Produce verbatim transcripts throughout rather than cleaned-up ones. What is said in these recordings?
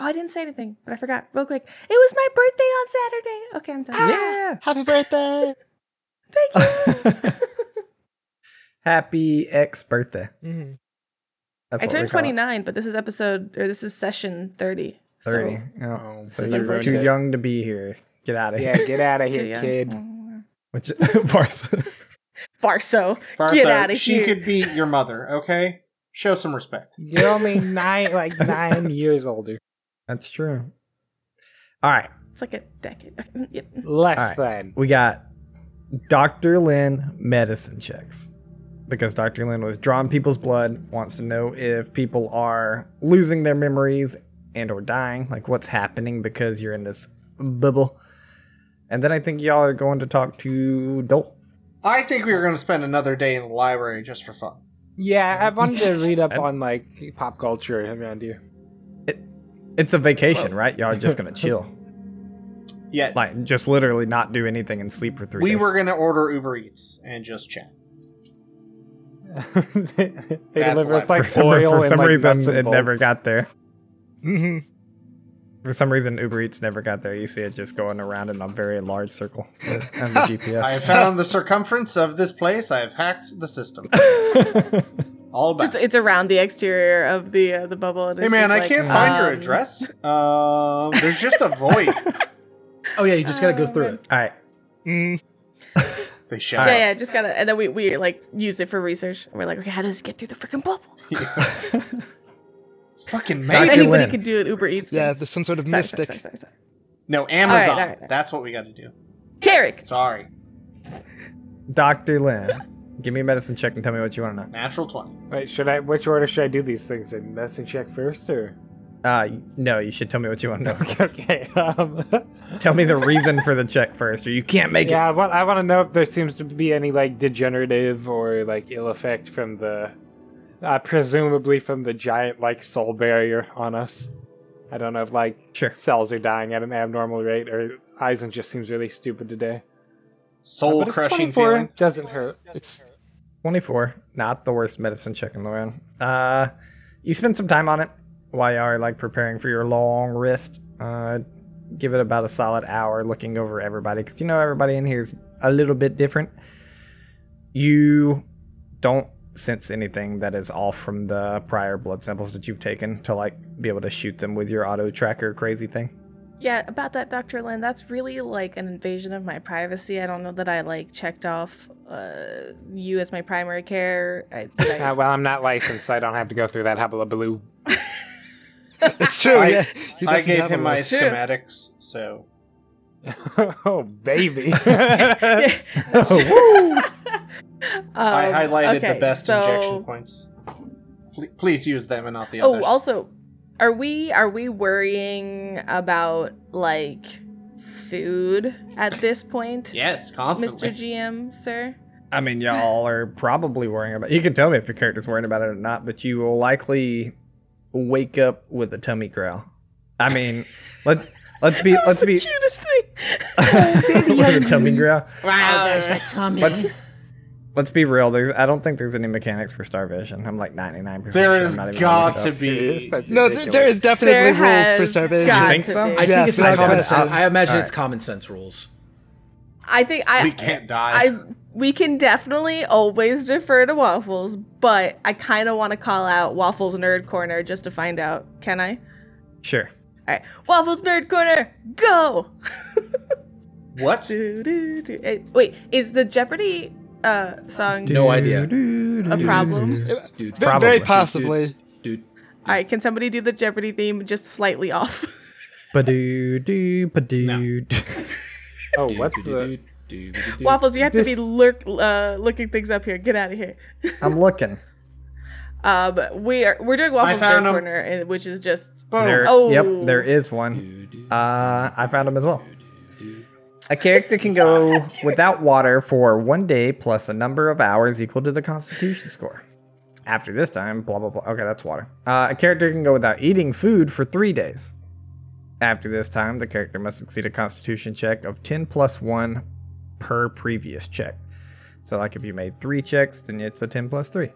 Oh, I didn't say anything, but I forgot real quick. It was my birthday on Saturday. Okay, I'm done. Ah, yeah. Happy birthday. Thank you. Happy ex birthday. Mm-hmm. I turned twenty-nine, but this is episode, or this is session thirty. thirty. So, oh, so you're too it. young to be here. Get out of yeah, here. Yeah, get out of here, young. kid. Which Varso. Varso. Get out of she here. She could be your mother, okay? Show some respect. You're only nine, like nine years older. That's true. All right. It's like a decade. Yep. Less right. than. We got Doctor Lin medicine checks. Because Doctor Lin was drawing people's blood, wants to know if people are losing their memories and or dying. Like what's happening because you're in this bubble. And then I think y'all are going to talk to Dole. I think we were going to spend another day in the library just for fun. Yeah, I wanted to read up on like pop culture around you. It, it's a vacation, oh. right? Y'all are just going to chill. Yeah. Like just literally not do anything and sleep for three we days. We were going to order Uber Eats and just chat. they they deliver us like for oil some, for some and, like, reason it bolts. Never got there. Mm-hmm. For some reason Uber Eats never got there. You see it just going around in a very large circle on the G P S. I have found the circumference of this place. I have hacked the system. All about just, it. It's around the exterior of the uh, the bubble. And hey man, I like, can't um, find your address. Uh, there's just a void. Oh yeah, you just gotta go through uh, it. All right. Mm. They shine. Yeah, yeah, just gotta, and then we, we like use it for research. We're like, okay, how does it get through the freaking bubble? Yeah. Fucking man. Anybody could do it. Uber Eats. Yeah, there's some sort of sorry, mystic. Sorry, sorry, sorry, sorry. No, Amazon. All right, all right, all right. That's what we got to do. Carrick. Sorry. Doctor Lin, give me a medicine check and tell me what you want to know. Natural twenty. Wait, should I? Which order should I do these things in? Medicine check first, or? Uh, no, you should tell me what you want to know. Okay. okay um. Tell me the reason for the check first, or you can't make yeah, it. Yeah, I want, I want to know if there seems to be any, like, degenerative or, like, ill effect from the, uh, presumably from the giant, like, soul barrier on us. I don't know if, like, sure. cells are dying at an abnormal rate, or Aizen just seems really stupid today. Soul-crushing uh, feeling? Doesn't hurt. It's doesn't hurt. twenty-four. Not the worst medicine check in the round. Uh, you spend some time on it. While you are like preparing for your long rest, uh, give it about a solid hour looking over everybody, because you know everybody in here is a little bit different. You don't sense anything that is off from the prior blood samples that you've taken to like be able to shoot them with your auto tracker crazy thing. Yeah, about that, Doctor Lin, that's really like an invasion of my privacy. I don't know that I like checked off uh, you as my primary care. I, I... Uh, well, I'm not licensed, so I don't have to go through that hubblebaloo. It's true. I, yeah. I gave him my schematics, so. Oh baby! Yeah, oh, woo. Um, I highlighted okay, the best so... injection points. P- please use them and not the oh, others. Oh, also, are we are we worrying about like food at this point? Yes, constantly, Mister G M, sir. I mean, y'all are probably worrying about. You can tell me if your character's worrying about it or not, but you will likely wake up with a tummy growl. I mean, let let's be let's the be cutest thing. With a tummy growl. Wow, there's my tummy. Let's, let's be real. There's I don't think there's any mechanics for starvation. I'm like ninety-nine percent. There sure. is I'm not got to be. No, there is definitely there rules for starvation. You think so? I yeah, think it's common sense. I imagine right. it's common sense rules. I think I we can't die. I, We can definitely always defer to Waffles, but I kind of want to call out Waffles Nerd Corner just to find out. Can I? Sure. All right. Waffles Nerd Corner, go! What? Do, do, do. It, wait, is the Jeopardy uh, song no idea. a problem? Dude, probably. Very possibly. Dude, dude, dude. All right, can somebody do the Jeopardy theme just slightly off? Ba-doo-doo, ba-doo. No. Oh, what the... Do, do, do. Waffles, you have this. to be lurk, uh, looking things up here. Get out of here. I'm looking. Um, we are we're doing Waffles Nerd Corner, which is just there, oh, yep, there is one. Uh, I found him as well. A character can go without water for one day plus a number of hours equal to the Constitution score. After this time, blah blah blah. Okay, that's water. Uh, a character can go without eating food for three days. After this time, the character must succeed a Constitution check of ten plus one. Per previous check. So like if you made three checks, then it's a ten plus three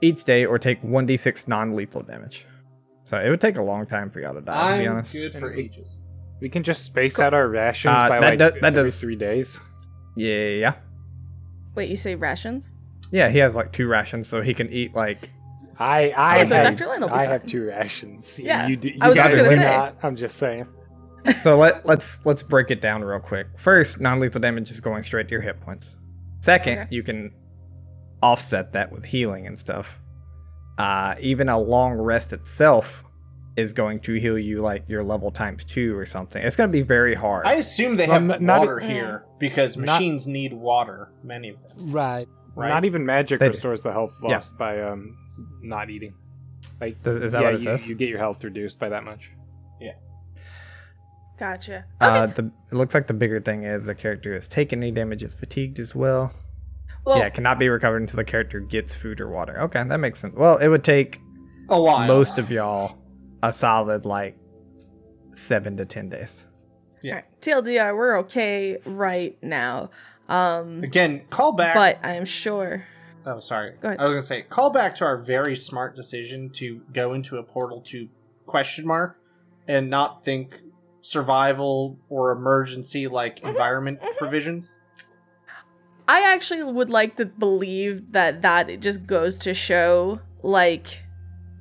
each day, or take one d six non-lethal damage. So it would take a long time for y'all to die, I'm to be honest. Good for ages. We can just space cool. out our rations uh, by that like does, that every does, three days. Yeah. Wait, you say rations? Yeah, he has like two rations, so he can eat like. I I oh, so have, Doctor Lin will be I fine. have two rations. Yeah, you, you, you guys are not. I'm just saying. So let let's let's break it down real quick. First, non-lethal damage is going straight to your hit points. Second, okay. you can offset that with healing and stuff. Uh, even a long rest itself is going to heal you like your level times two or something. It's going to be very hard. I assume they have well, not, water not, here mm, because machines not, need water, many of them. Right. Right. Not even magic they restores do. the health lost yeah. by um not eating. Like is that yeah, what it you, says? You get your health reduced by that much. Yeah. Gotcha. Uh, okay. the, it looks like the bigger thing is the character has taken any damage, is fatigued as well. well. Yeah, it cannot be recovered until the character gets food or water. Okay, that makes sense. Well, it would take a while. Most of y'all a solid like seven to ten days. Yeah. All right. T L D R, we're okay right now. Um, Again, call back. But I am sure. Oh, sorry. Go ahead. I was gonna say, call back to our very smart decision to go into a portal to question mark and not think survival or emergency like mm-hmm, environment mm-hmm. provisions. I actually would like to believe that that it just goes to show like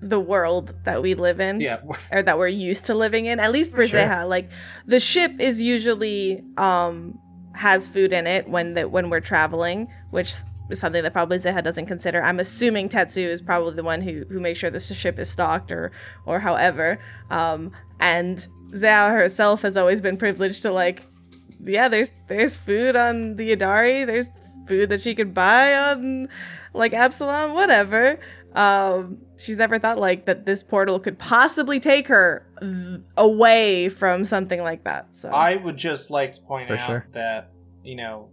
the world that we live in, yeah, or that we're used to living in. At least for sure. Zeha, like the ship is usually. Um, has food in it when that when we're traveling, which is something that probably Zeha doesn't consider. I'm assuming Tetsu is probably the one who who makes sure the ship is stocked or or however. Um, and Zeha herself has always been privileged to like, yeah, there's there's food on the Yadari, there's food that she could buy on like Absalom, whatever. Um, she's never thought like that this portal could possibly take her th- away from something like that. So I would just like to point For out sure. that, you know,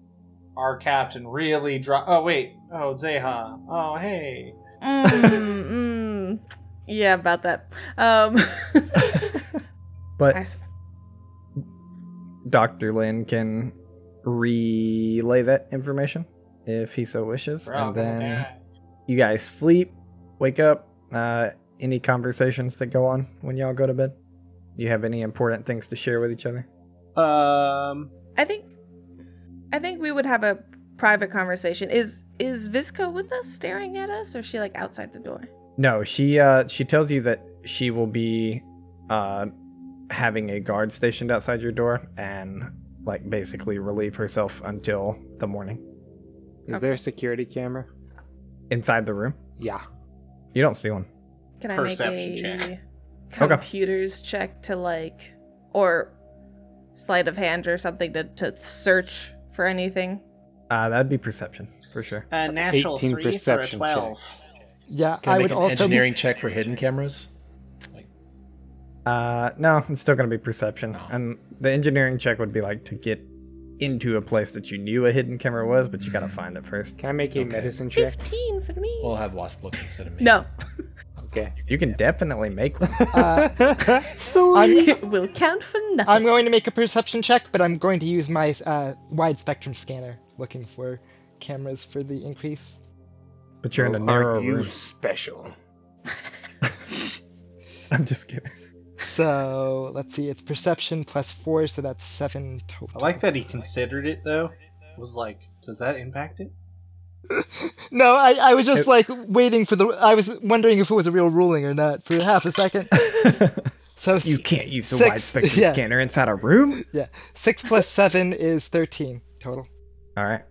our captain really dro- Oh, wait. Oh, Zeha. Oh, hey. Mm, mm, yeah, about that. Um, but Doctor Lin can relay that information if he so wishes. Probably and then that. You guys sleep. Wake up. Uh, any conversations that go on when y'all go to bed? Do you have any important things to share with each other? Um, I think, I think we would have a private conversation. Is is Visco with us, staring at us, or is she like outside the door? No, she uh, she tells you that she will be uh, having a guard stationed outside your door and like basically relieve herself until the morning. Is okay. there a security camera inside the room? Yeah. You don't see one. Can I Perception make a check. computers okay. check to like, or sleight of hand or something to, to search for anything? Uh, that'd be perception for sure. A natural three for a twelve. Check. Yeah, Can I, I make would an also engineering be... check for hidden cameras. Like... Uh, no, it's still gonna be perception, oh. and the engineering check would be like to get into a place that you knew a hidden camera was, but you gotta find it first. Can I make a okay. medicine check? fifteen for me. We'll have Wasp look instead of me. No. Okay. You can definitely make one. Uh, so it will count for nothing. I'm going to make a perception check, but I'm going to use my uh, wide spectrum scanner looking for cameras for the increase. But you're oh, in a narrow room. Special. I'm just kidding. So, let's see, it's perception plus four, so that's seven total. I like that he considered it, though. Was like, does that impact it? No, I, I was just, it, like, waiting for the... I was wondering if it was a real ruling or not for half a second. So You can't use six, the wide-spectrum yeah. scanner inside a room? Yeah. Six plus seven is thirteen total. All right.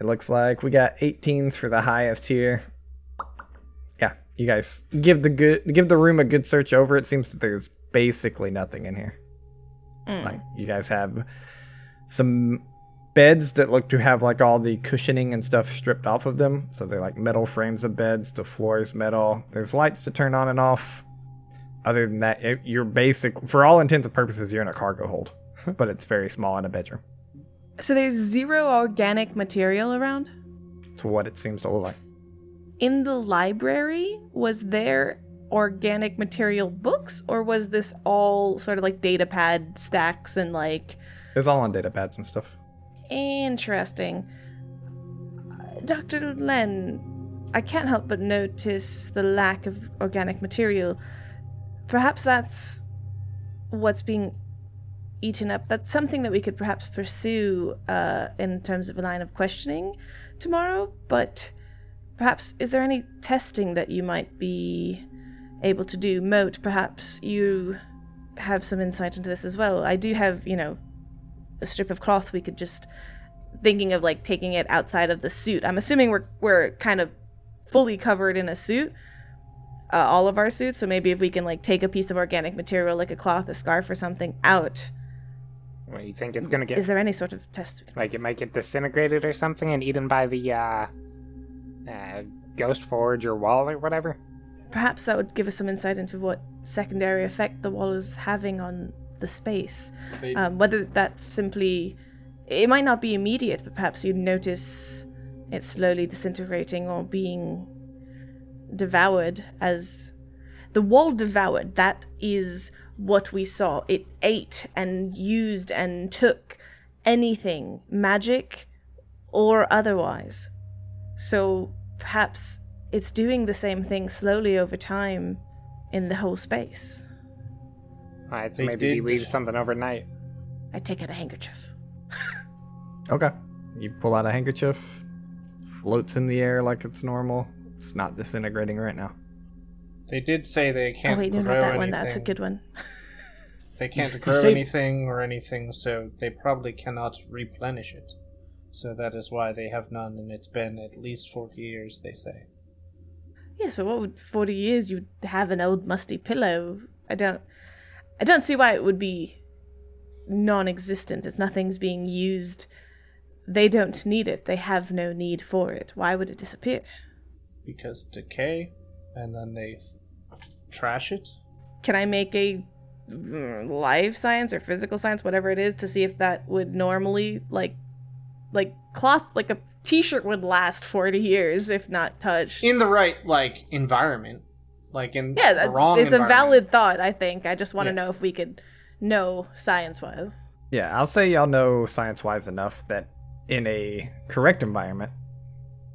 It looks like we got eighteens for the highest here. Yeah, you guys give the good, give the room a good search over. It seems that there's basically nothing in here. Mm. Like you guys have some beds that look to have like all the cushioning and stuff stripped off of them, so they're like metal frames of beds. The floor is metal. There's lights to turn on and off. Other than that, it, you're basic for all intents and purposes. You're in a cargo hold, but it's very small in a bedroom. So there's zero organic material around. It's what it seems to look like. In the library, was there organic material books, or was this all sort of like data pad stacks and like it's all on data pads and stuff? Interesting. uh, Doctor Lin, I can't help but notice the lack of organic material. Perhaps that's what's being eaten up. That's something that we could perhaps pursue uh, in terms of a line of questioning tomorrow, but perhaps is there any testing that you might be able to do? Moat, perhaps you have some insight into this as well. I do have, you know, a strip of cloth we could just... Thinking of, like, taking it outside of the suit. I'm assuming we're we're kind of fully covered in a suit, uh, all of our suits, so maybe if we can, like, take a piece of organic material, like a cloth, a scarf, or something, out. What do you think it's gonna get? Is there any sort of test? Like, it might get disintegrated or something and eaten by the, uh, uh, Ghost Forge or wall or whatever? Perhaps that would give us some insight into what secondary effect the wall is having on the space. Um, whether that's simply... It might not be immediate, but perhaps you'd notice it slowly disintegrating or being devoured as... The wall devoured, that is what we saw. It ate and used and took anything, magic or otherwise. So perhaps it's doing the same thing slowly over time in the whole space. All right, so they maybe did. We leave something overnight. I take out a handkerchief. Okay. You pull out a handkerchief, floats in the air like it's normal. It's not disintegrating right now. They did say they can't oh, wait, no, grow not that anything. One. That's a good one. They can't grow say... anything or anything, so they probably cannot replenish it. So that is why they have none, and it's been at least forty years, they say. Yes, but what would forty years? You'd have an old musty pillow. I don't... I don't see why it would be... non-existent. It's nothing's being used. They don't need it. They have no need for it. Why would it disappear? Because decay, and then they trash it. Can I make a life science or physical science, whatever it is, to see if that would normally, like, like cloth, like a t-shirt would last forty years if not touched in the right, like, environment, like in yeah, the wrong it's environment. A valid thought. I think I just want to yeah. know if we could. No, science-wise. Yeah, I'll say y'all know science-wise enough that in a correct environment,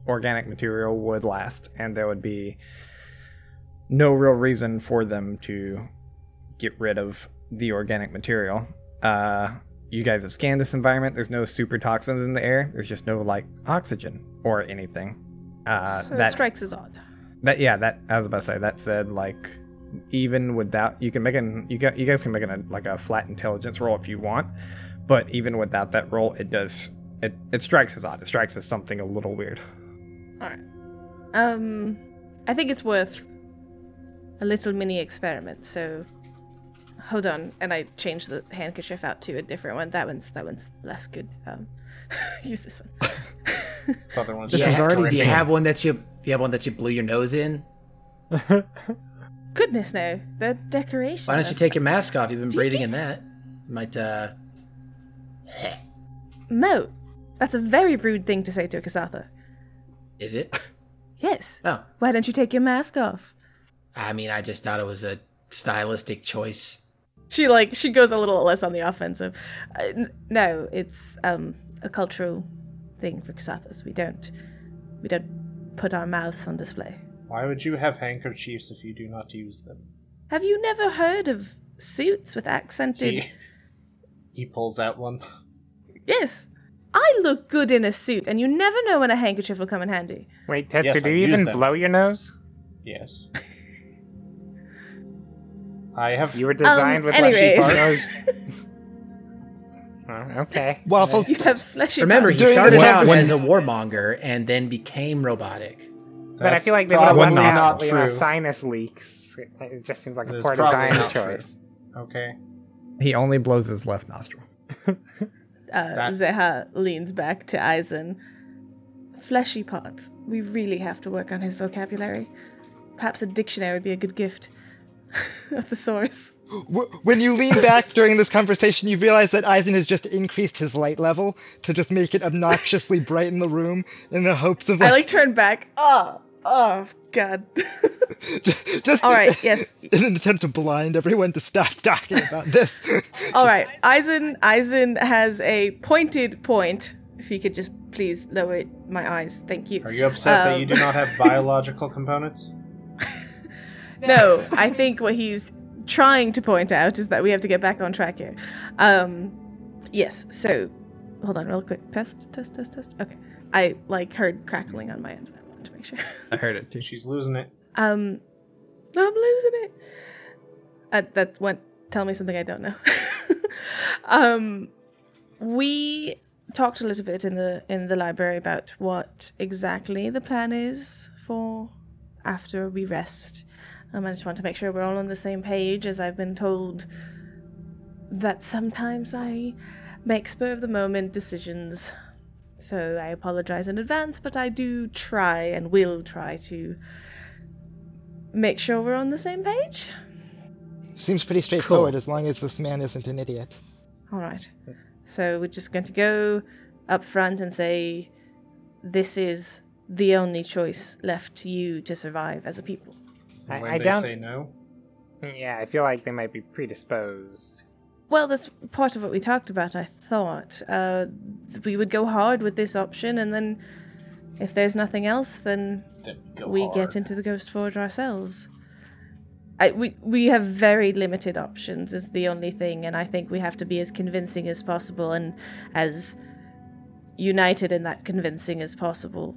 organic material would last, and there would be no real reason for them to get rid of the organic material. Uh, you guys have scanned this environment. There's no super toxins in the air. There's just no, like, oxygen or anything. Uh, so that it strikes as odd. That yeah, that I was about to say. That said, like... Even without, you can make an, you got, you guys can make an, like a flat intelligence roll if you want, but even without that roll, it does, it, it strikes as odd. It strikes as something a little weird. All right. Um, I think it's worth a little mini experiment. So hold on. And I change the handkerchief out to a different one. That one's, that one's less good. Um, use this one. Other one's this is already, do you have one that you, do you have one that you blew your nose in? Goodness, no. The decoration. Why don't you take your mask off? You've been Do breathing you in that. You might, uh... Mo, that's a very rude thing to say to a Kasatha. Is it? Yes. Oh. Why don't you take your mask off? I mean, I just thought it was a stylistic choice. She, like, she goes a little less on the offensive. Uh, n- no, it's, um, a cultural thing for Kasathas. We don't, we don't put our mouths on display. Why would you have handkerchiefs if you do not use them? Have you never heard of suits with accented... He, he pulls out one. Yes. I look good in a suit, and you never know when a handkerchief will come in handy. Wait, Tetsu, yes, do you even them. blow your nose? Yes. I have... You were designed um, with fleshy parts. oh, okay. Waffles. You have fleshy Remember, parts. He During started out as a warmonger and then became robotic. But That's I feel like they would have left out, you know, sinus leaks. It just seems like There's a poor design choice. Okay. He only blows his left nostril. uh, Zeha leans back to Aizen. Fleshy parts. We really have to work on his vocabulary. Perhaps a dictionary would be a good gift. A thesaurus. When you lean back during this conversation, you realize that Aizen has just increased his light level to just make it obnoxiously bright in the room in the hopes of... Like, I, like, turn back. Oh, oh, God. just, just All right, yes. In an attempt to blind everyone to stop talking about this. All just... right, Aizen, Aizen has a pointed point. If you could just please lower my eyes. Thank you. Are you upset um, that you do not have biological components? No, I think what he's... trying to point out is that we have to get back on track here. Um, yes, so hold on real quick. Test, test, test, test. Okay. I like heard crackling on my end and I wanted to make sure. I heard it too. She's losing it. Um, I'm losing it. Uh, that went, tell me something I don't know. um, we talked a little bit in the in the library about what exactly the plan is for after we rest. Um, I just want to make sure we're all on the same page, as I've been told that sometimes I make spur-of-the-moment decisions. So I apologize in advance, but I do try and will try to make sure we're on the same page. Seems pretty straightforward, cool. As long as this man isn't an idiot. All right. So we're just going to go up front and say, this is the only choice left to you to survive as a people. And when I, I they don't... say no? Yeah, I feel like they might be predisposed. Well, that's part of what we talked about, I thought. Uh, we would go hard with this option, and then if there's nothing else, then we hard. get into the Ghost Forge ourselves. I, we we have very limited options is the only thing, and I think we have to be as convincing as possible and as united in that convincing as possible.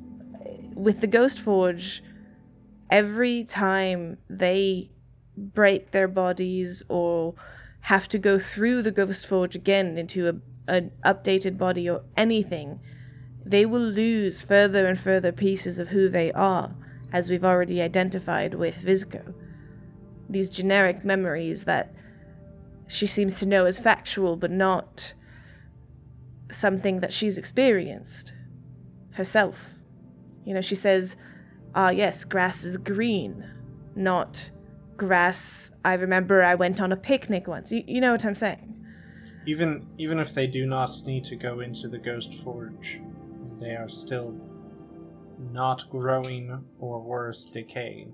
With the Ghost Forge, every time they break their bodies or have to go through the Ghost Forge again into a, an updated body or anything, they will lose further and further pieces of who they are, as we've already identified with Visco. These generic memories that she seems to know as factual, but not something that she's experienced herself. You know, she says, ah, yes, grass is green, not grass. I remember I went on a picnic once. You, you know what I'm saying? Even even if they do not need to go into the Ghost Forge, they are still not growing, or worse, decaying.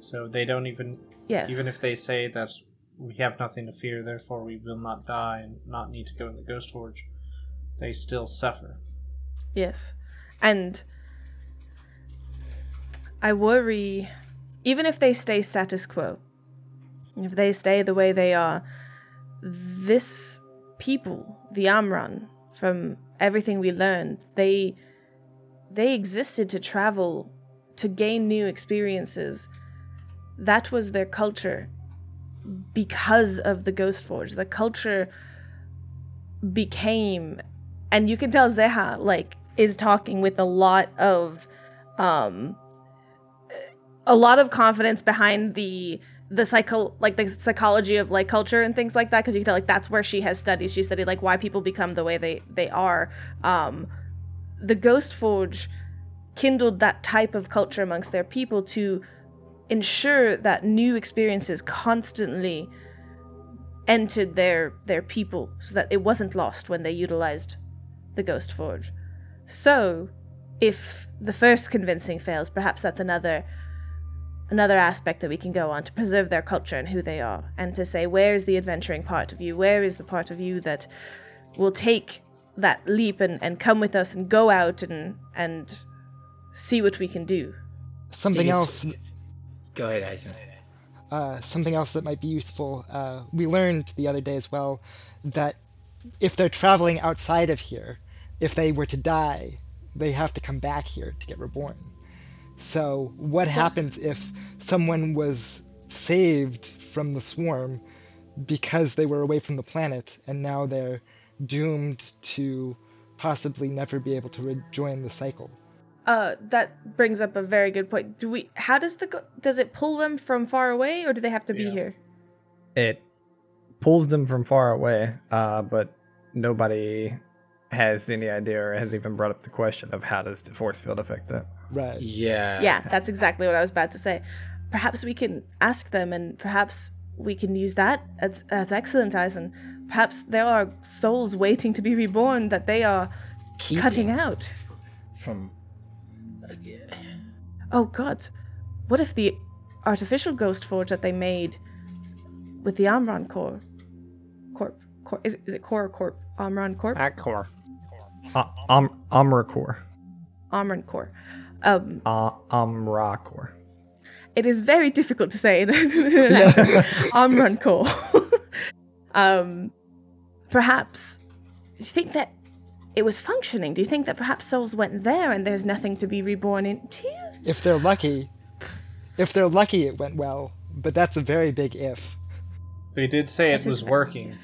So they don't even... Yes. Even if they say that we have nothing to fear, therefore we will not die and not need to go in the Ghost Forge, they still suffer. Yes. And I worry, even if they stay status quo, if they stay the way they are, this people, the Amran, from everything we learned, they they existed to travel, to gain new experiences. That was their culture because of the Ghost Forge. The culture became, and you can tell Zeha, like, is talking with a lot of, um, a lot of confidence behind the, the psycho, like the psychology of like culture and things like that. Cause you can tell like, that's where she has studied. She studied like why people become the way they, they are. Um, the Ghost Forge kindled that type of culture amongst their people to ensure that new experiences constantly entered their their people so that it wasn't lost when they utilized the Ghost Forge. So if the first convincing fails, perhaps that's another another aspect that we can go on to preserve their culture and who they are, and to say, where is the adventuring part of you? Where is the part of you that will take that leap and, and come with us and go out and and see what we can do? Something else... Go ahead, Aizen. Uh, something else that might be useful. Uh, we learned the other day as well that if they're traveling outside of here, if they were to die, they have to come back here to get reborn. So what happens if someone was saved from the swarm because they were away from the planet and now they're doomed to possibly never be able to rejoin the cycle? Uh, that brings up a very good point. Do we? How does the does it pull them from far away, or do they have to be yeah. here? It pulls them from far away, uh, but nobody has any idea or has even brought up the question of how does the force field affect that. Right. Yeah. Yeah, that's exactly what I was about to say. Perhaps we can ask them, and perhaps we can use that. That's that's excellent, Aizen. Perhaps there are souls waiting to be reborn that they are Keep cutting out from. Again. Oh god, what if the artificial Ghost Forge that they made with the Amracor Corp, Corp is, is it Cor or Corp? Amracor? Amracor. Uh, um, Amracor. Amracor. Um, uh, Amracor. It is very difficult to say in an accent. Amracor. um, perhaps, do you think that it was functioning? Do you think that perhaps souls went there and there's nothing to be reborn into? If they're lucky. If they're lucky, it went well. But that's a very big if. They did say it, it was working. If.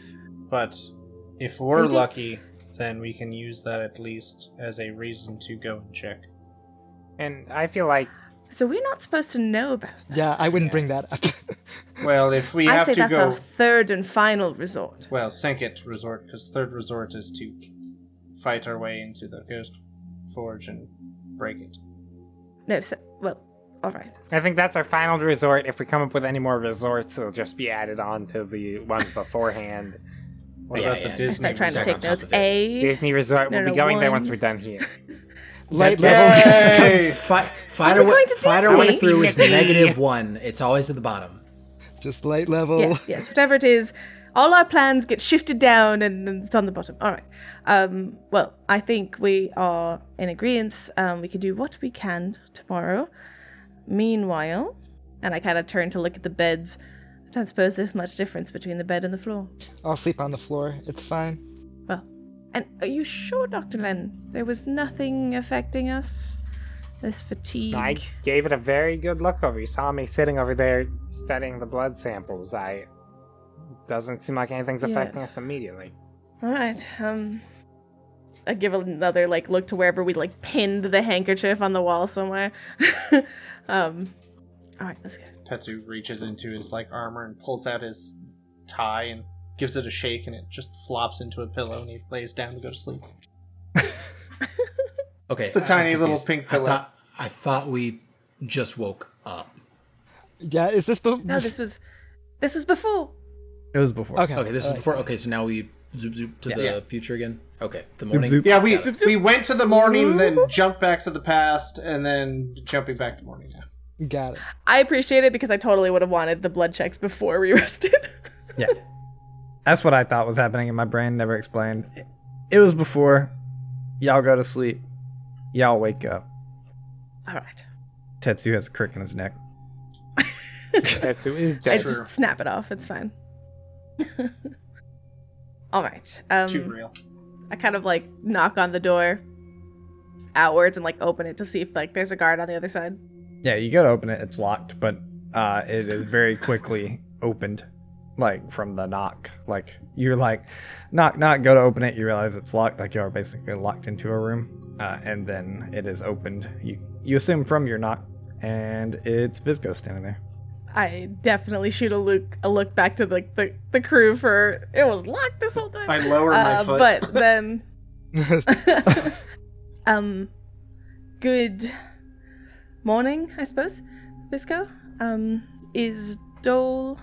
But if we're we lucky, then we can use that at least as a reason to go and check. And I feel like... So we're not supposed to know about that. Yeah, I wouldn't yeah. bring that up. Well, if we I have to go... I say that's our third and final resort. Well, second resort, because third resort is to fight our way into the Ghost Forge and break it. No, so, well, all right. I think that's our final resort. If we come up with any more resorts, it'll just be added on to the ones beforehand. What yeah, about yeah. the Disney resort? I start trying to take notes. A Disney resort. No, we'll no, be going one. There once we're done here. Light level. Fi- fighter way fight through is negative one. It's always at the bottom. Just light level. Yes, yes, whatever it is. All our plans get shifted down and it's on the bottom. All right. Um, well, I think we are in agreement. Um, we can do what we can tomorrow. Meanwhile, and I kind of turn to look at the beds. I don't suppose there's much difference between the bed and the floor. I'll sleep on the floor. It's fine. Well, and are you sure, Doctor Lin, there was nothing affecting us? This fatigue. I gave it a very good look over. You saw me sitting over there studying the blood samples. I... Doesn't seem like anything's affecting yes. us immediately. All right. Um, I give another like look to wherever we like pinned the handkerchief on the wall somewhere. um, all right, let's go. Tetsu reaches into his like armor and pulls out his tie and gives it a shake, and it just flops into a pillow, and he lays down to go to sleep. Okay, it's a tiny little pink pillow. I thought, I thought we just woke up. Yeah, is this? Be- no, this was this was before. It was before. Okay, okay this uh, is before. Okay, so now we zoop zoop to yeah, the yeah. future again? Okay, the morning. Zoop, zoop. Yeah, we zoop, zoop. we went to the morning, then jumped back to the past, and then jumping back to morning now. Got it. I appreciate it because I totally would have wanted the blood checks before we rested. Yeah. That's what I thought was happening, and my brain never explained. It, it was before. Y'all go to sleep. Y'all wake up. All right. Tetsu has a crick in his neck. Tetsu is dead. I just snap it off. It's fine. All right. Um, Too real. I kind of like knock on the door outwards and like open it to see if like there's a guard on the other side. Yeah, you gotta open it. It's locked, but uh, it is very quickly opened, like from the knock. Like you're like knock knock. Go to open it. You realize it's locked. Like you are basically locked into a room, uh, and then it is opened. You you assume from your knock, and it's Visco standing there. I definitely shoot a look a look back to the, the the crew for it was locked this whole time. I lower uh, my foot, but then um, good morning, I suppose. Visco, um, is Dole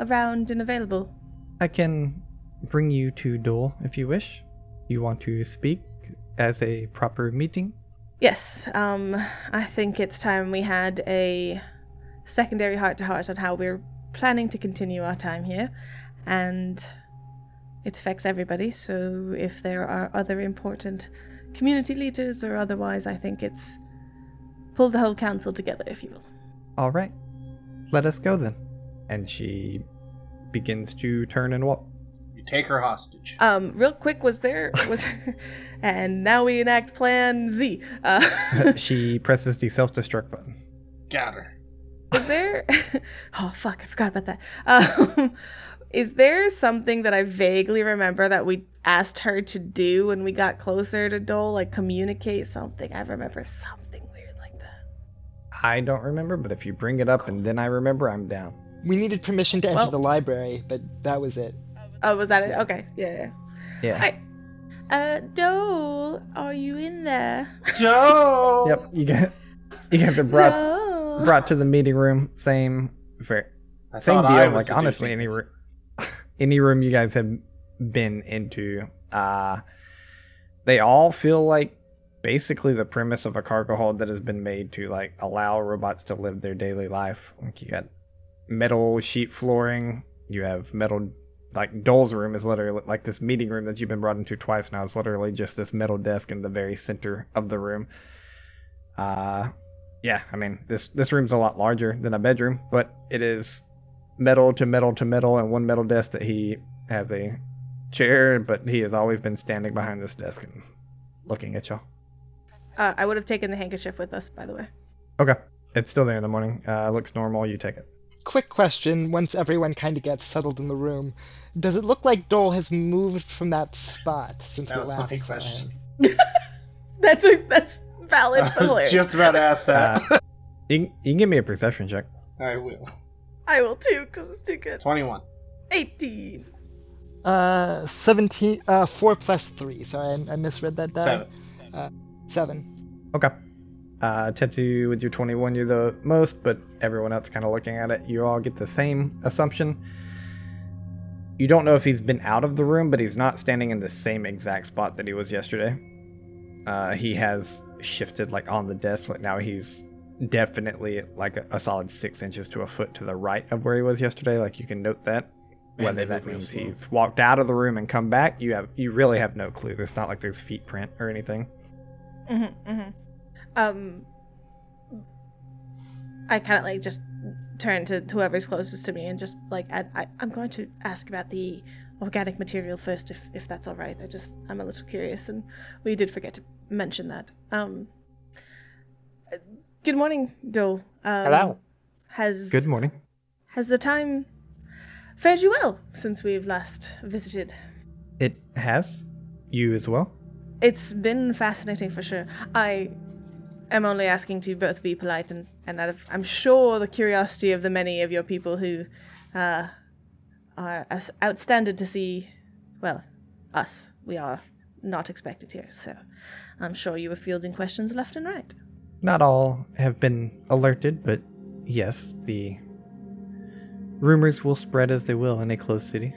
around and available? I can bring you to Dole if you wish. You want to speak as a proper meeting? Yes. Um, I think it's time we had a secondary heart-to-heart on how we're planning to continue our time here, and it affects everybody, so if there are other important community leaders or otherwise, I think it's pull the whole council together, if you will. All right. Let us go then. And she begins to turn and walk. You take her hostage. Um, real quick, was there... was, and now we enact Plan Z. Uh, she presses the self-destruct button. Got her. Is there... Oh, fuck, I forgot about that. Um, is there something that I vaguely remember that we asked her to do when we got closer to Dole? Like, communicate something? I remember something weird like that. I don't remember, but if you bring it up cool. and then I remember, I'm down. We needed permission to enter well, the library, but that was it. Oh, was that it? Yeah. Okay, yeah, yeah. Yeah. All right. Uh, Dole, are you in there? Dole! Yep, you get, you get the breath. Dole. Brought to the meeting room, same fair, same deal. Like honestly, any room, any room you guys have been into, uh, they all feel like basically the premise of a cargo hold that has been made to like allow robots to live their daily life. Like you got metal sheet flooring, you have metal like Dole's room is literally like this meeting room that you've been brought into twice now. It's literally just this metal desk in the very center of the room. Uh. yeah, I mean, this, this room's a lot larger than a bedroom, but it is metal to metal to metal, and one metal desk that he has a chair, but he has always been standing behind this desk and looking at y'all. Uh, I would have taken the handkerchief with us, by the way. Okay. It's still there in the morning. Uh, looks normal. You take it. Quick question. Once everyone kind of gets settled in the room, does it look like Dole has moved from that spot since that we last saw question. him? That's a, that's valid. I was just about to ask that. Uh, you, you can give me a perception check. I will. I will too, because it's too good. twenty-one. eighteen. Uh, seventeen. Uh, four plus three. Sorry, I, I misread that die. Seven. Uh, seven. Okay. Uh, Tetsu, with your twenty-one, you're the most, but everyone else kind of looking at it, you all get the same assumption. You don't know if he's been out of the room, but he's not standing in the same exact spot that he was yesterday. Uh, he has shifted, like, on the desk. Like, now he's definitely, like, a, a solid six inches to a foot to the right of where he was yesterday. Like, you can note that. Man, whether that means he's walked out of the room and come back, you have you really have no clue. It's not like there's feet print or anything. Mm-hmm, mm-hmm. Um, I kind of, like, just turn to whoever's closest to me and just, like, I, I, I'm going to ask about the organic material first, if if that's all right. I just, I'm a little curious, and we did forget to mention that. Um, good morning, Dole. Um, Hello. Has, good morning. Has the time fared you well since we've last visited? It has. You as well? It's been fascinating, for sure. I... I'm only asking to both be polite and, and out of, I'm sure, the curiosity of the many of your people who uh, are outstanding to see, well, us. We are not expected here, so I'm sure you were fielding questions left and right. Not all have been alerted, but yes, the rumors will spread as they will in a closed city.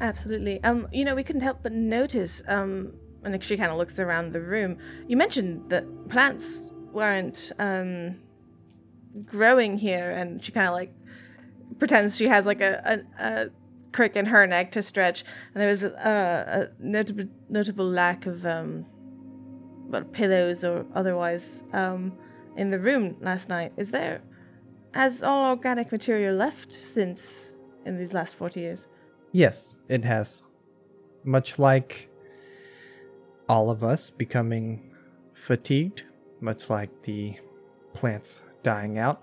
Absolutely. Um, you know, we couldn't help but notice... Um, and she kind of looks around the room. You mentioned that plants weren't um, growing here, and she kind of like pretends she has like a, a, a crick in her neck to stretch. And there was a, a notable notable lack of um, well, pillows or otherwise um, in the room last night. Is there has all organic material left since in these last forty years? Yes, it has. Much like. All of us becoming fatigued, much like the plants dying out,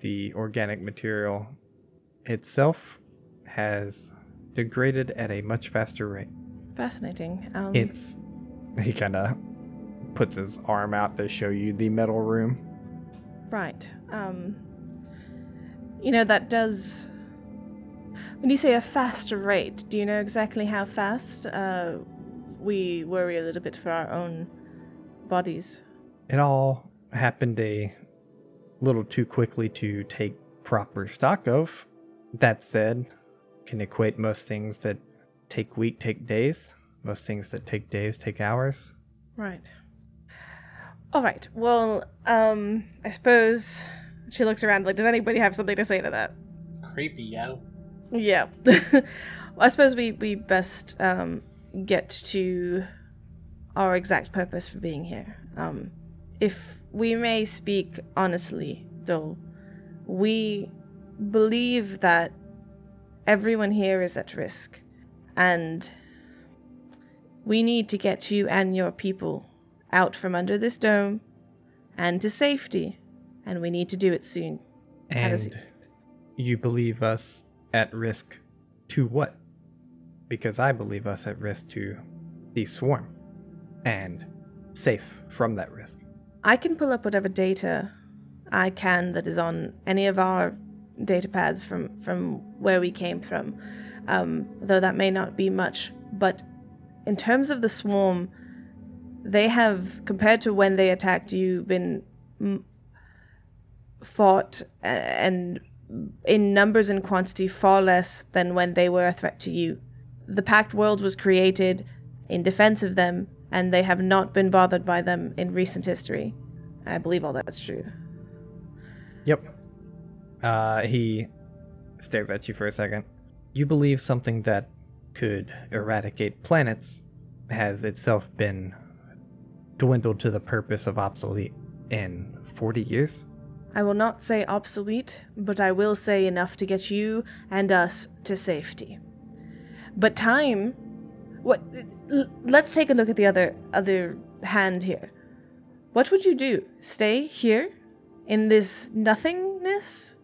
the organic material itself has degraded at a much faster rate. Fascinating. Um, it's, he kind of puts his arm out to show you the metal room. Right. Um, you know, that does... When you say a faster rate, do you know exactly how fast... Uh, we worry a little bit for our own bodies. It all happened a little too quickly to take proper stock of. That said, can equate most things that take week take days. Most things that take days take hours. Right. All right. Well, um, I suppose she looks around like, does anybody have something to say to that? Creepy, yo. Yeah. Well, I suppose we, we best... Um, get to our exact purpose for being here. Um, if we may speak honestly, though, we believe that everyone here is at risk, and we need to get you and your people out from under this dome and to safety, and we need to do it soon. And you believe us at risk to what? Because I believe us at risk to the swarm, and safe from that risk. I can pull up whatever data I can that is on any of our data pads from, from where we came from, um, though that may not be much. But in terms of the swarm, they have, compared to when they attacked you, been m- fought and in numbers and quantity far less than when they were a threat to you. The Pact Worlds was created in defense of them, and they have not been bothered by them in recent history. I believe all that's true. Yep. Uh, he stares at you for a second. You believe something that could eradicate planets has itself been dwindled to the purpose of obsolete in forty years? I will not say obsolete, but I will say enough to get you and us to safety. But time... What? L- let's take a look at the other other hand here. What would you do? Stay here? In this nothingness?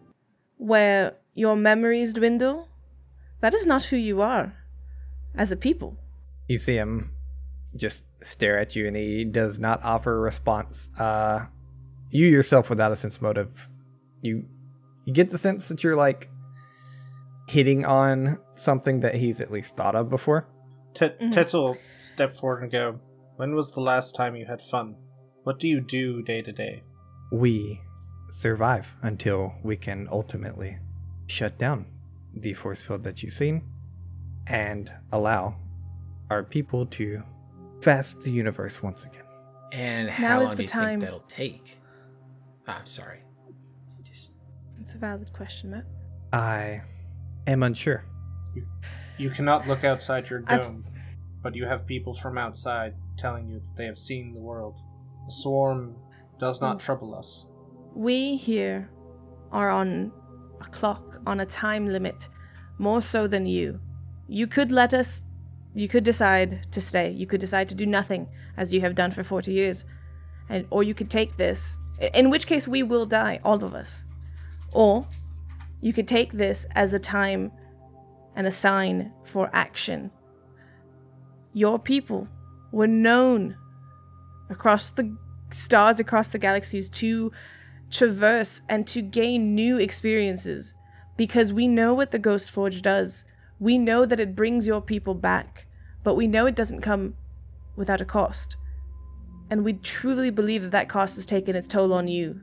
Where your memories dwindle? That is not who you are. As a people. You see him just stare at you, and he does not offer a response. Uh... You yourself, without a sense motive, you you get the sense that you're, like, hitting on something that he's at least thought of before. T- mm-hmm. Tetsu will step forward and go, "When was the last time you had fun? What do you do day to day?" We survive until we can ultimately shut down the force field that you've seen and allow our people to fast the universe once again. And how long do you think that'll take? I'm sorry. Just... It's a valid question, Matt. I am unsure. You, you cannot look outside your dome, I've... but you have people from outside telling you that they have seen the world. The swarm does not mm. trouble us. We here are on a clock, on a time limit, more so than you. You could let us, you could decide to stay. You could decide to do nothing, as you have done for forty years. and Or you could take this... In which case, we will die, all of us. Or you could take this as a time and a sign for action. Your people were known across the stars, across the galaxies, to traverse and to gain new experiences. Because we know what the Ghost Forge does. We know that it brings your people back. But we know it doesn't come without a cost. And we truly believe that that cost has taken its toll on you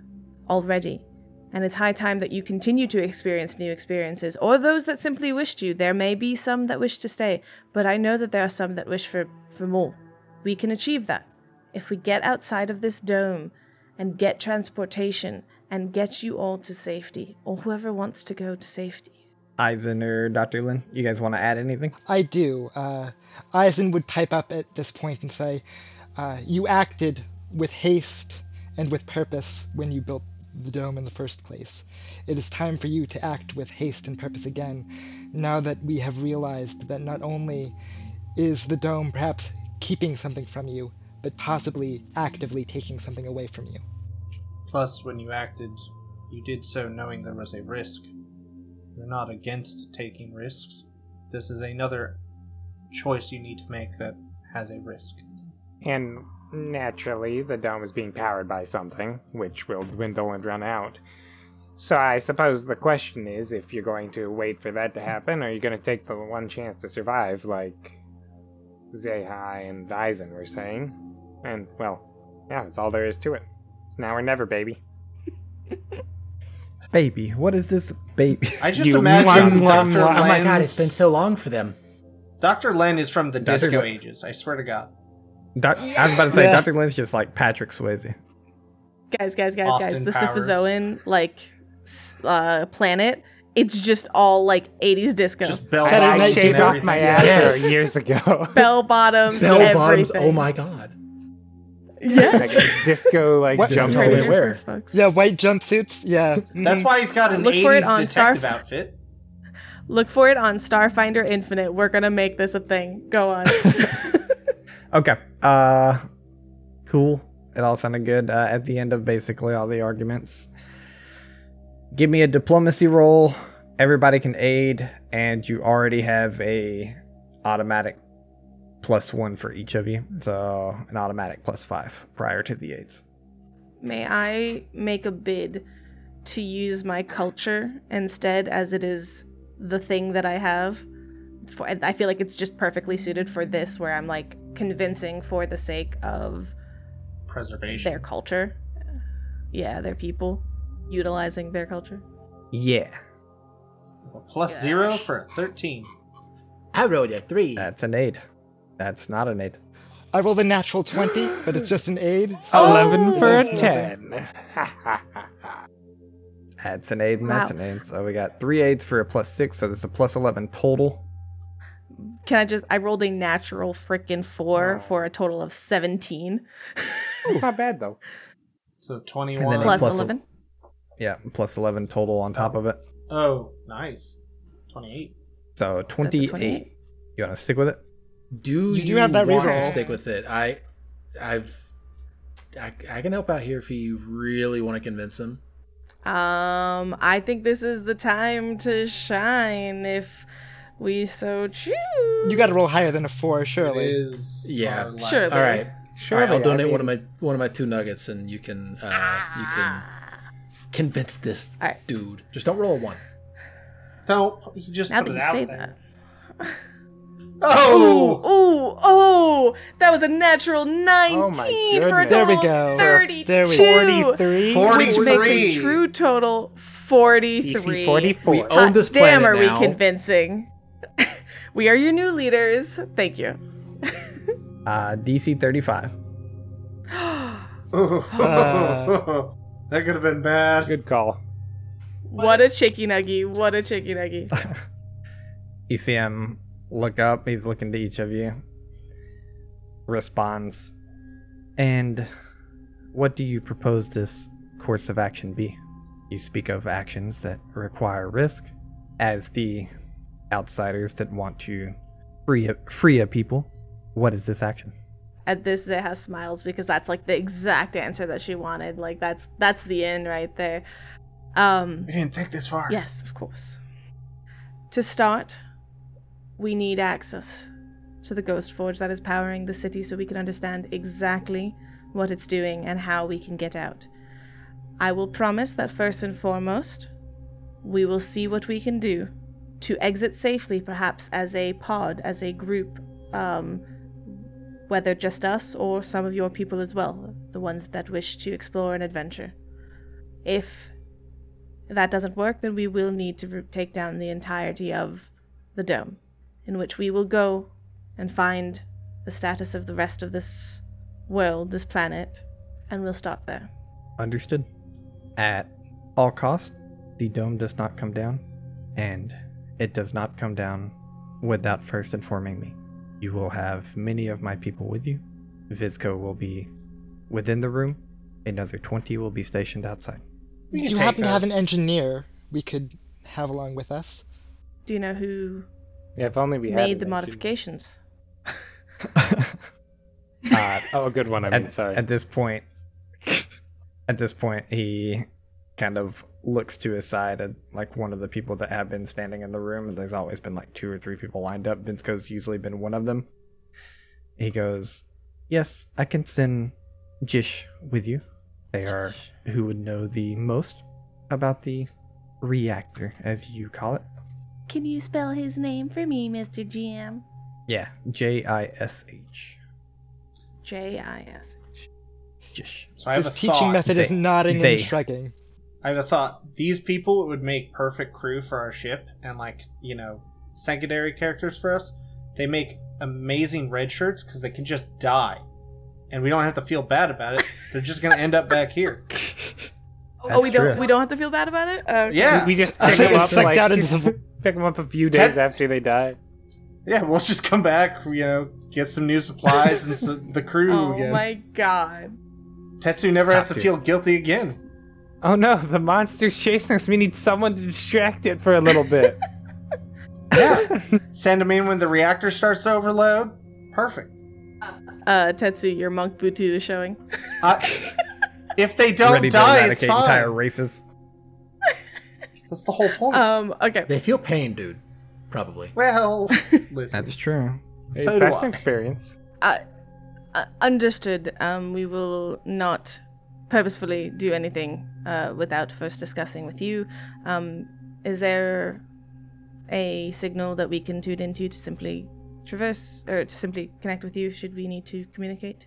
already. And it's high time that you continue to experience new experiences, or those that simply wished you. There may be some that wish to stay, but I know that there are some that wish for, for more. We can achieve that. If we get outside of this dome and get transportation and get you all to safety, or whoever wants to go to safety. Aizen or Doctor Lin, you guys want to add anything? I do. Uh, Aizen would pipe up at this point and say, Uh, you acted with haste and with purpose when you built the dome in the first place. It is time for you to act with haste and purpose again, now that we have realized that not only is the dome perhaps keeping something from you, but possibly actively taking something away from you. Plus, when you acted, you did so knowing there was a risk. You're not against taking risks. This is another choice you need to make that has a risk. And naturally, the dome is being powered by something, which will dwindle and run out. So I suppose the question is, if you're going to wait for that to happen, or are you going to take the one chance to survive, like Zeha and Aizen were saying? And, well, yeah, that's all there is to it. It's now or never, baby. Baby? What is this baby? I just you imagine... Lum, Doctor Lum, oh my god, it's been so long for them. Doctor Lin is from the Doctor disco L- ages, I swear to god. Doc- I was about to say, yeah. Doctor Lin's just like Patrick Swayze. Guys, guys, guys, Austin guys. The Powers. Syphizoan, like, uh, planet, it's just all, like, eighties disco. Just bell bottoms. I shaved off my ass yes. years ago. Bell bottoms. Bell bottoms, oh my god. Yes. Like disco, like, jumpsuits. Yeah, white jumpsuits. Yeah. That's why he's got an Look eighties for it on detective Starf- outfit. Look for it on Starfinder Infinite. We're going to make this a thing. Go on. Okay. Uh, cool. It all sounded good. Uh, at the end of basically all the arguments, give me a diplomacy roll. Everybody can aid, and you already have a automatic plus one for each of you. So an automatic plus five prior to the aids. May I make a bid to use my culture instead, as it is the thing that I have? For, I feel like it's just perfectly suited for this, where I'm like convincing for the sake of preservation, their culture, yeah, their people, utilizing their culture. Yeah. Well, plus Gosh. zero for thirteen. I rolled a three. That's an aid. That's not an aid. I rolled a natural twenty, but it's just an aid. So eleven oh, for a ten. That's an aid, and wow. that's an aid. So we got three aids for a plus six. So there's a plus eleven total. Can I just... I rolled a natural frickin' four wow. for a total of seventeen. It's not bad, though. So twenty-one. Plus, plus eleven? A, yeah, plus eleven total on top of it. Oh, nice. twenty-eight. So twenty-eight. twenty-eight. You want to stick with it? Do you, you have that want to stick with it? I, I've, I, I can help out here if you really want to convince him. Um, I think this is the time to shine if we so choose. You got to roll higher than a four, surely. It is yeah, surely. All right, sure. Right, I'll donate I mean, one of my one of my two nuggets, and you can uh, ah. you can convince this right. dude. Just don't roll a one. Don't you just now put that it you out say there. That. Oh, oh, oh! That was a natural nineteen oh for a total of thirty-two. There we go. forty-three. forty-three. Which makes a true total forty-three. forty-four. We own this planet now. Damn, are we convincing? We are your new leaders. Thank you. uh, D C thirty-five. uh, that could have been bad. Good call. What a chicky nuggy! What a chicky nuggy! E C M. Look up, he's looking to each of you. Responds. And what do you propose this course of action be? You speak of actions that require risk, as the outsiders that want to free a, free a people. What is this action? At this, Zeha smiles because that's like the exact answer that she wanted. Like that's that's the end right there. Um, you didn't think this far. Yes, of course. To start, we need access to the Ghost Forge that is powering the city so we can understand exactly what it's doing and how we can get out. I will promise that first and foremost, we will see what we can do to exit safely, perhaps as a pod, as a group, um, whether just us or some of your people as well, the ones that wish to explore and adventure. If that doesn't work, then we will need to take down the entirety of the dome, in which we will go and find the status of the rest of this world, this planet, and we'll start there. Understood. At all costs, the dome does not come down, and it does not come down without first informing me. You will have many of my people with you. Visco will be within the room. Another twenty will be stationed outside. Do you happen us. to have an engineer we could have along with us? Do you know who... Yeah, if only we made had the modifications. uh, oh, a good one. I mean, at, sorry. At this point, at this point, he kind of looks to his side at like one of the people that have been standing in the room. There's always been like two or three people lined up. Vinceco's usually been one of them. He goes, "Yes, I can send Jish with you. They are who would know the most about the reactor, as you call it." Can you spell his name for me, Mister G M? Yeah, J I S H. J I S H. Jish. So I have His a teaching method they, is nodding they, and shrugging. I have a thought. These people would make perfect crew for our ship and, like, you know, secondary characters for us. They make amazing red shirts because they can just die. And we don't have to feel bad about it. They're just going to end up back here. That's oh, we true. don't we don't have to feel bad about it? Uh, yeah. We, we just pick them up, like, out into the... pick them up a few days Ten- after they die. Yeah, we'll just come back, you know, get some new supplies and so the crew oh again. Oh my god. Tetsu never Have has to, to feel guilty again. Oh no, the monster's chasing us. We need someone to distract it for a little bit. Yeah. Send them in when the reactor starts to overload. Perfect. Uh, Tetsu, your monk Butu is showing. Uh, if they don't Ready die, to eradicate it's fine. Entire races. That's the whole point. Um, okay. They feel pain, dude. Probably. Well, listen. That's true. Hey, so that's an experience. Uh, uh, understood. Um, we will not purposefully do anything uh, without first discussing with you. Um, is there a signal that we can tune into to simply traverse or to simply connect with you should we need to communicate?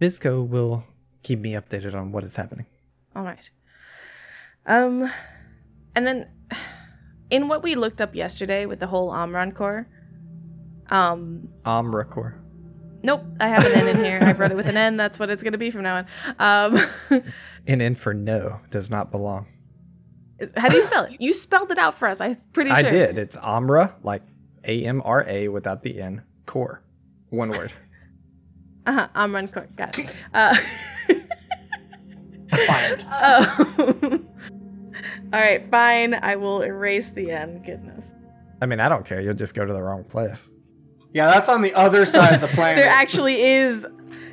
Visco will keep me updated on what is happening. All right. Um... And then, in what we looked up yesterday with the whole Amracor, um, Amracor. Nope, I have an N in here. I wrote it with an N. That's what it's going to be from now on. Um, an N for no does not belong. How do you spell it? You spelled it out for us. I'm pretty sure. I did. It's Amra, like A M R A without the N, core. One word. Uh-huh, Amracor. Got it. Uh, Oh. All right, fine. I will erase the end. Goodness. I mean, I don't care. You'll just go to the wrong place. Yeah, that's on the other side of the planet. There actually is.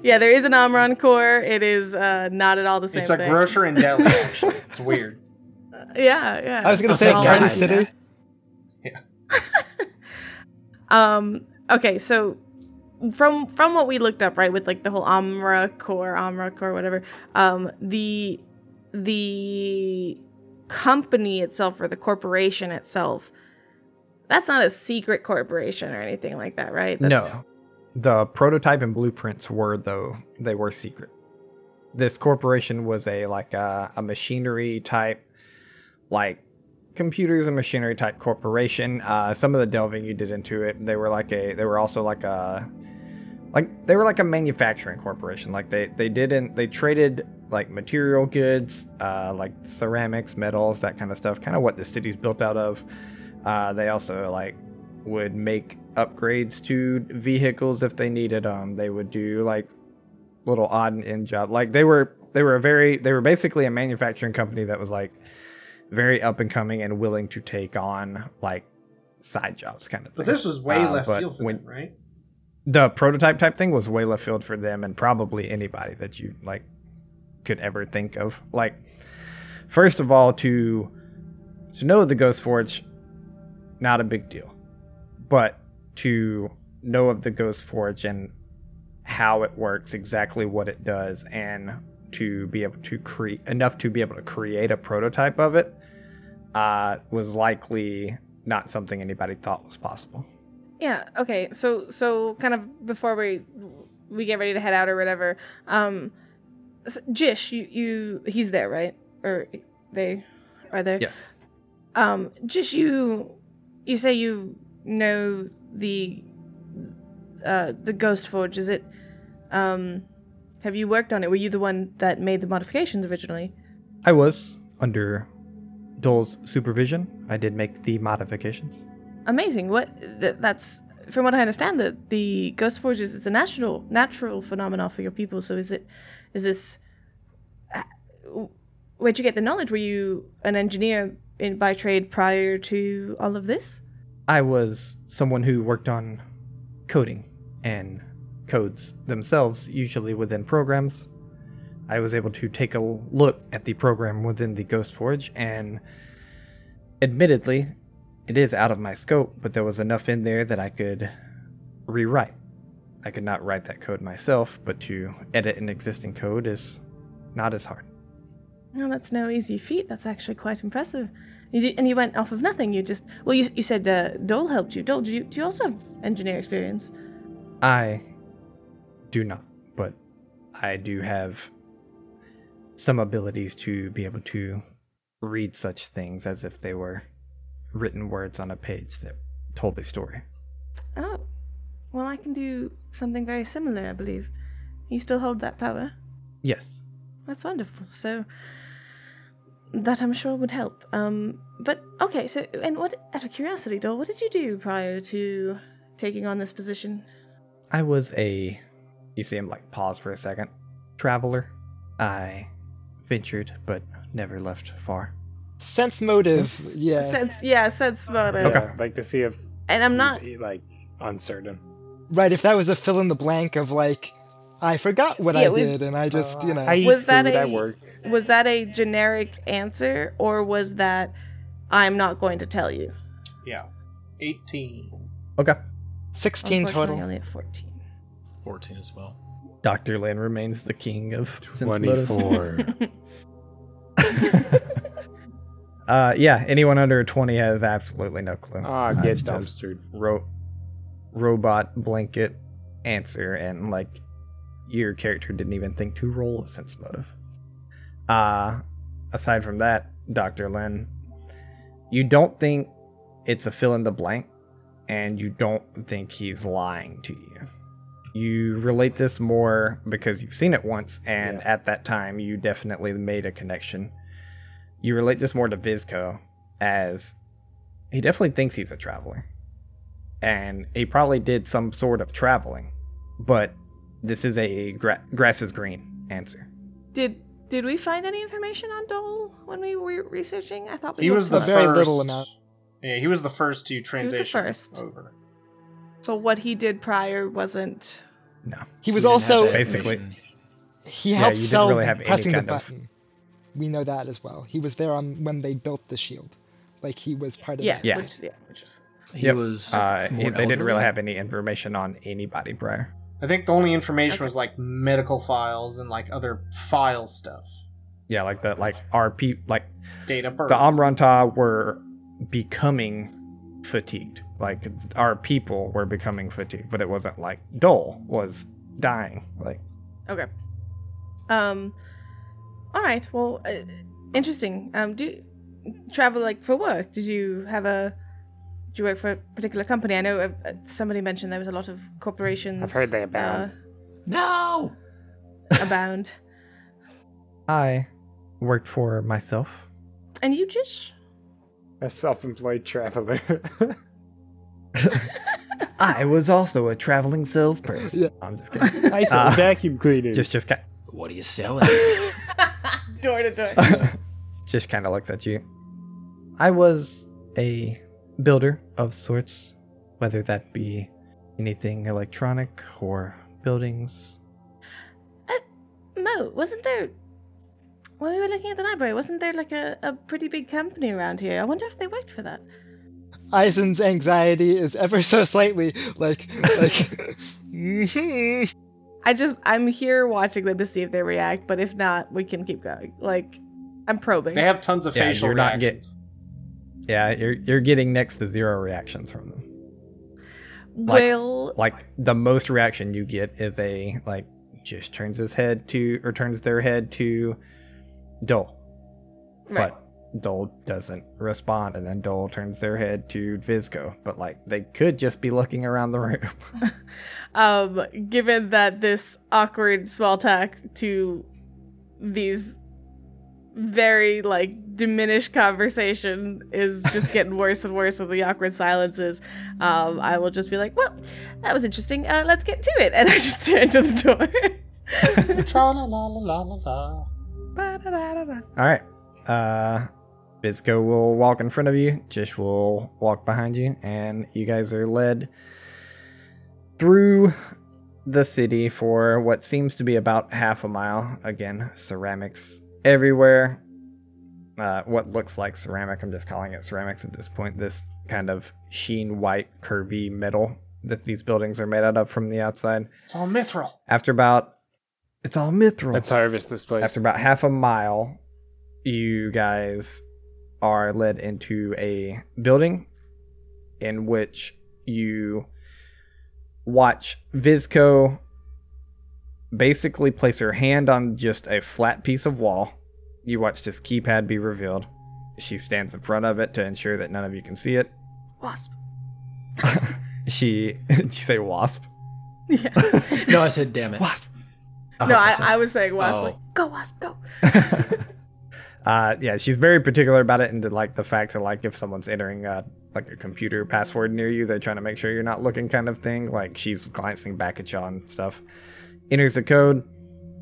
Yeah, there is an Amracor. It is uh, not at all the same thing. It's a thing. Grocer and deli, actually. It's weird. Uh, yeah, yeah. I was going to say Garden City. Yeah. um. Okay, so from from what we looked up, right, with like the whole Amracor, Amracor, whatever, um, the the company itself or the corporation itself, that's not a secret corporation or anything like that, right? That's... No. The prototype and blueprints were, though, they were secret. This corporation was a like a, a machinery type, like computers and machinery type corporation. Uh, some of the delving you did into it, they were like a, they were also like a, like they were like a manufacturing corporation. Like they they didn't they traded like material goods, uh, like ceramics, metals, that kind of stuff. Kind of what the city's built out of. Uh, they also like would make upgrades to vehicles if they needed them. They would do like little odd and end job. Like they were, they were a very, they were basically a manufacturing company that was like very up and coming and willing to take on like side jobs kind of thing. But this was way uh, left field for them, right? The prototype type thing was way left field for them and probably anybody that you like could ever think of. Like, first of all, to to know the Ghost Forge, not a big deal. But to know of the Ghost Forge and how it works, exactly what it does, and to be able to create enough to be able to create a prototype of it uh, was likely not something anybody thought was possible. Yeah. Okay. So, so kind of before we we get ready to head out or whatever, um, so Jish, you, you he's there, right? Or they are there? Yes. Um, Jish, you you say you. know the uh the Ghost Forge. Is it um have you worked on it? Were you the one that made the modifications originally? I was, under Dole's supervision. I did make the modifications. Amazing. What th- that's from what I understand, that the Ghost Forge is it's a natural natural phenomenon for your people. So is it is this uh, where'd you get the knowledge? Were you an engineer in by trade prior to all of this? I was someone who worked on coding and codes themselves, usually within programs. I was able to take a look at the program within the Ghost Forge, and admittedly, it is out of my scope, but there was enough in there that I could rewrite. I could not write that code myself, but to edit an existing code is not as hard. No, that's no easy feat. That's actually quite impressive. You did, and you went off of nothing. You just... Well, you you said uh, Dole helped you. Dole, do you, do you also have engineer experience? I do not, but I do have some abilities to be able to read such things as if they were written words on a page that told a story. Oh. Well, I can do something very similar, I believe. You still hold that power? Yes. That's wonderful. So... That I'm sure would help. Um, but, okay, so, and what, out of curiosity, Dole, what did you do prior to taking on this position? I was a, you see him, like, pause for a second, traveler. I ventured, but never left far. Sense motive, yeah. Sense, yeah, sense motive. Okay. Yeah, like, to see if... And I'm not... Like, uncertain. Right, if that was a fill-in-the-blank of, like, I forgot what yeah, I was, did, and I just, uh, you know... I eat was food, that a, I work. Was that a generic answer, or was that I'm not going to tell you? Yeah. eighteen. Okay. sixteen total. I only have fourteen. fourteen as well. Doctor Lin remains the king of... twenty-four. uh, yeah, anyone under twenty has absolutely no clue. Ah, oh, get dumpstered. Ro- robot blanket answer, and, like... Your character didn't even think to roll a sense motive. Uh, aside from that, Doctor Lin, you don't think it's a fill-in-the-blank, and you don't think he's lying to you. You relate this more because you've seen it once, and yeah. At that time, you definitely made a connection. You relate this more to Visco, as he definitely thinks he's a traveler. And he probably did some sort of traveling, but... This is a gra- grass is green answer. Did Did we find any information on Dole when we were researching? I thought we he was the very little amount. Yeah, he was the first to transition. He was the first. Over. So what he did prior wasn't. No. He was also basically. He helped yeah, sell really have pressing the button. Of... We know that as well. He was there on when they built the shield. Like he was part of yeah, that. Yeah, which, yeah, which is. He yep. was. Uh, he, they didn't really have any information on anybody prior. I think the only information okay. was like medical files and like other file stuff. Yeah, like the like R P like data birth. The Amranta were becoming fatigued. Like our people were becoming fatigued, but it wasn't like Dole was dying. Like okay, um, all right. Well, uh, interesting. Um, do travel like for work? Did you have a? Do you work for a particular company? I know uh, somebody mentioned there was a lot of corporations. I've heard they abound. Uh, no! Abound. I worked for myself. And you, Jish? A self-employed traveler. I was also a traveling salesperson. Yeah. I'm just kidding. I sold uh, vacuum cleaners. Just, just ca- What are you selling? Door to door. Just kind of looks at you. I was a... builder of sorts, whether that be anything electronic or buildings. Uh, Mo, wasn't there, when we were looking at the library, wasn't there like a, a pretty big company around here? I wonder if they worked for that. Aizen's anxiety is ever so slightly like, like, mm-hmm. I just, I'm here watching them to see if they react, but if not, we can keep going. Like, I'm probing. They have tons of yeah, facial reactions. You're not get- Yeah, you're you're getting next to zero reactions from them. Like, well, like the most reaction you get is a like just turns his head to or turns their head to Dole, right. But Dole doesn't respond, and then Dole turns their head to Visco. But like they could just be looking around the room. um, given that this awkward small talk to these. Very like diminished conversation is just getting worse and worse with the awkward silences. Um, I will just be like, "Well, that was interesting. Uh, let's get to it," and I just turn to the door. Tra la la la la la. All right, uh, Visco will walk in front of you. Jish will walk behind you, and you guys are led through the city for what seems to be about half a mile. Again, ceramics. Everywhere, uh, what looks like ceramic, I'm just calling it ceramics at this point, this kind of sheen white curvy metal that these buildings are made out of from the outside. It's all mithril. After about, it's all mithril. Let's harvest this place. After about half a mile, you guys are led into a building in which you watch Visco basically place her hand on just a flat piece of wall. You watch this keypad be revealed. She stands in front of it to ensure that none of you can see it. Wasp. she, did you say wasp? Yeah. No, I said damn it. Wasp. Oh, no, I, I was saying wasp. Oh. Like, go wasp, go. uh, yeah, she's very particular about it and to, like the fact that like if someone's entering a, like a computer password near you, they're trying to make sure you're not looking kind of thing. Like she's glancing back at y'all and stuff. Enters the code,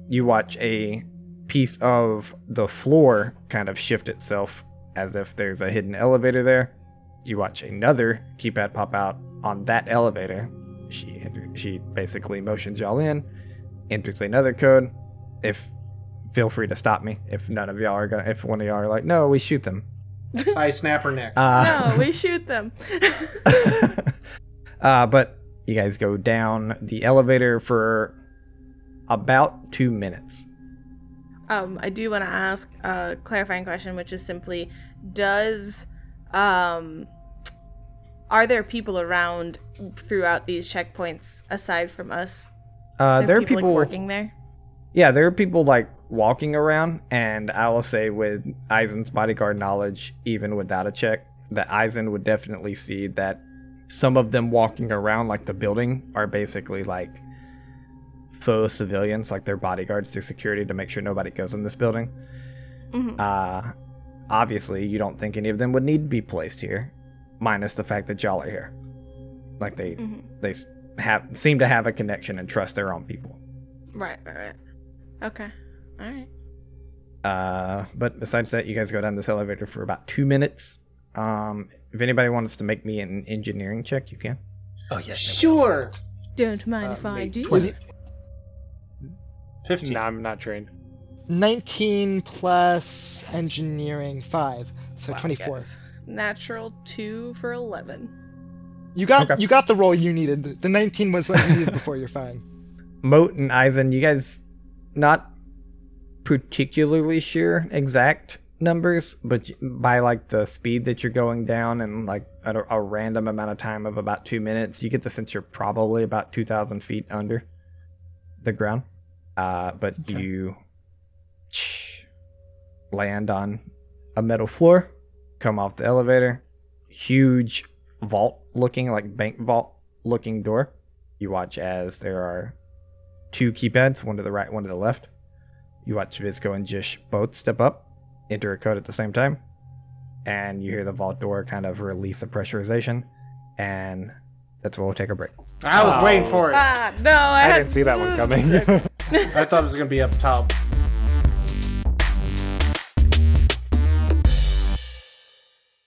you watch a piece of the floor kind of shift itself as if there's a hidden elevator there. You watch another keypad pop out on that elevator. She enter- she basically motions y'all in, enters another code. If feel free to stop me if none of y'all are gonna, if one of y'all are like, no, we shoot them. I snap her neck. Uh, no, we shoot them. uh, but you guys go down the elevator for about two minutes. Um, I do want to ask a clarifying question, which is simply, does, um, are there people around throughout these checkpoints aside from us? Uh, there are people, people like, working there. Yeah, there are people like walking around, and I will say with Aizen's bodyguard knowledge, even without a check, that Aizen would definitely see that some of them walking around like the building are basically like faux civilians, like their bodyguards to security to make sure nobody goes in this building. Mm-hmm. Uh, obviously, you don't think any of them would need to be placed here, minus the fact that y'all are here. Like they, mm-hmm. they have seem to have a connection and trust their own people. Right, right, right. Okay, all right. Uh, but besides that, you guys go down this elevator for about two minutes. Um, if anybody wants to make me an engineering check, you can. Oh, yes. Sure. Don't mind uh, if I do. twenty fifteen. No, I'm not trained. nineteen plus engineering five, so wow, twenty-four. Yes. Natural two for eleven. You got okay. you got the roll you needed. The nineteen was what you needed before. You're fine. Moat and Aizen, you guys not particularly sure exact numbers, but by like the speed that you're going down and like at a, a random amount of time of about two minutes, you get the sense you're probably about two thousand feet under the ground. Uh, but okay. you shh, land on a metal floor, come off the elevator, huge vault looking, like bank vault looking door. You watch as there are two keypads, one to the right, one to the left. You watch Visco and Jish both step up, enter a code at the same time, and you hear the vault door kind of release a pressurization, and that's where we'll take a break. I was oh. waiting for it. Ah, no, I, I didn't see that one coming. I thought it was going to be up top.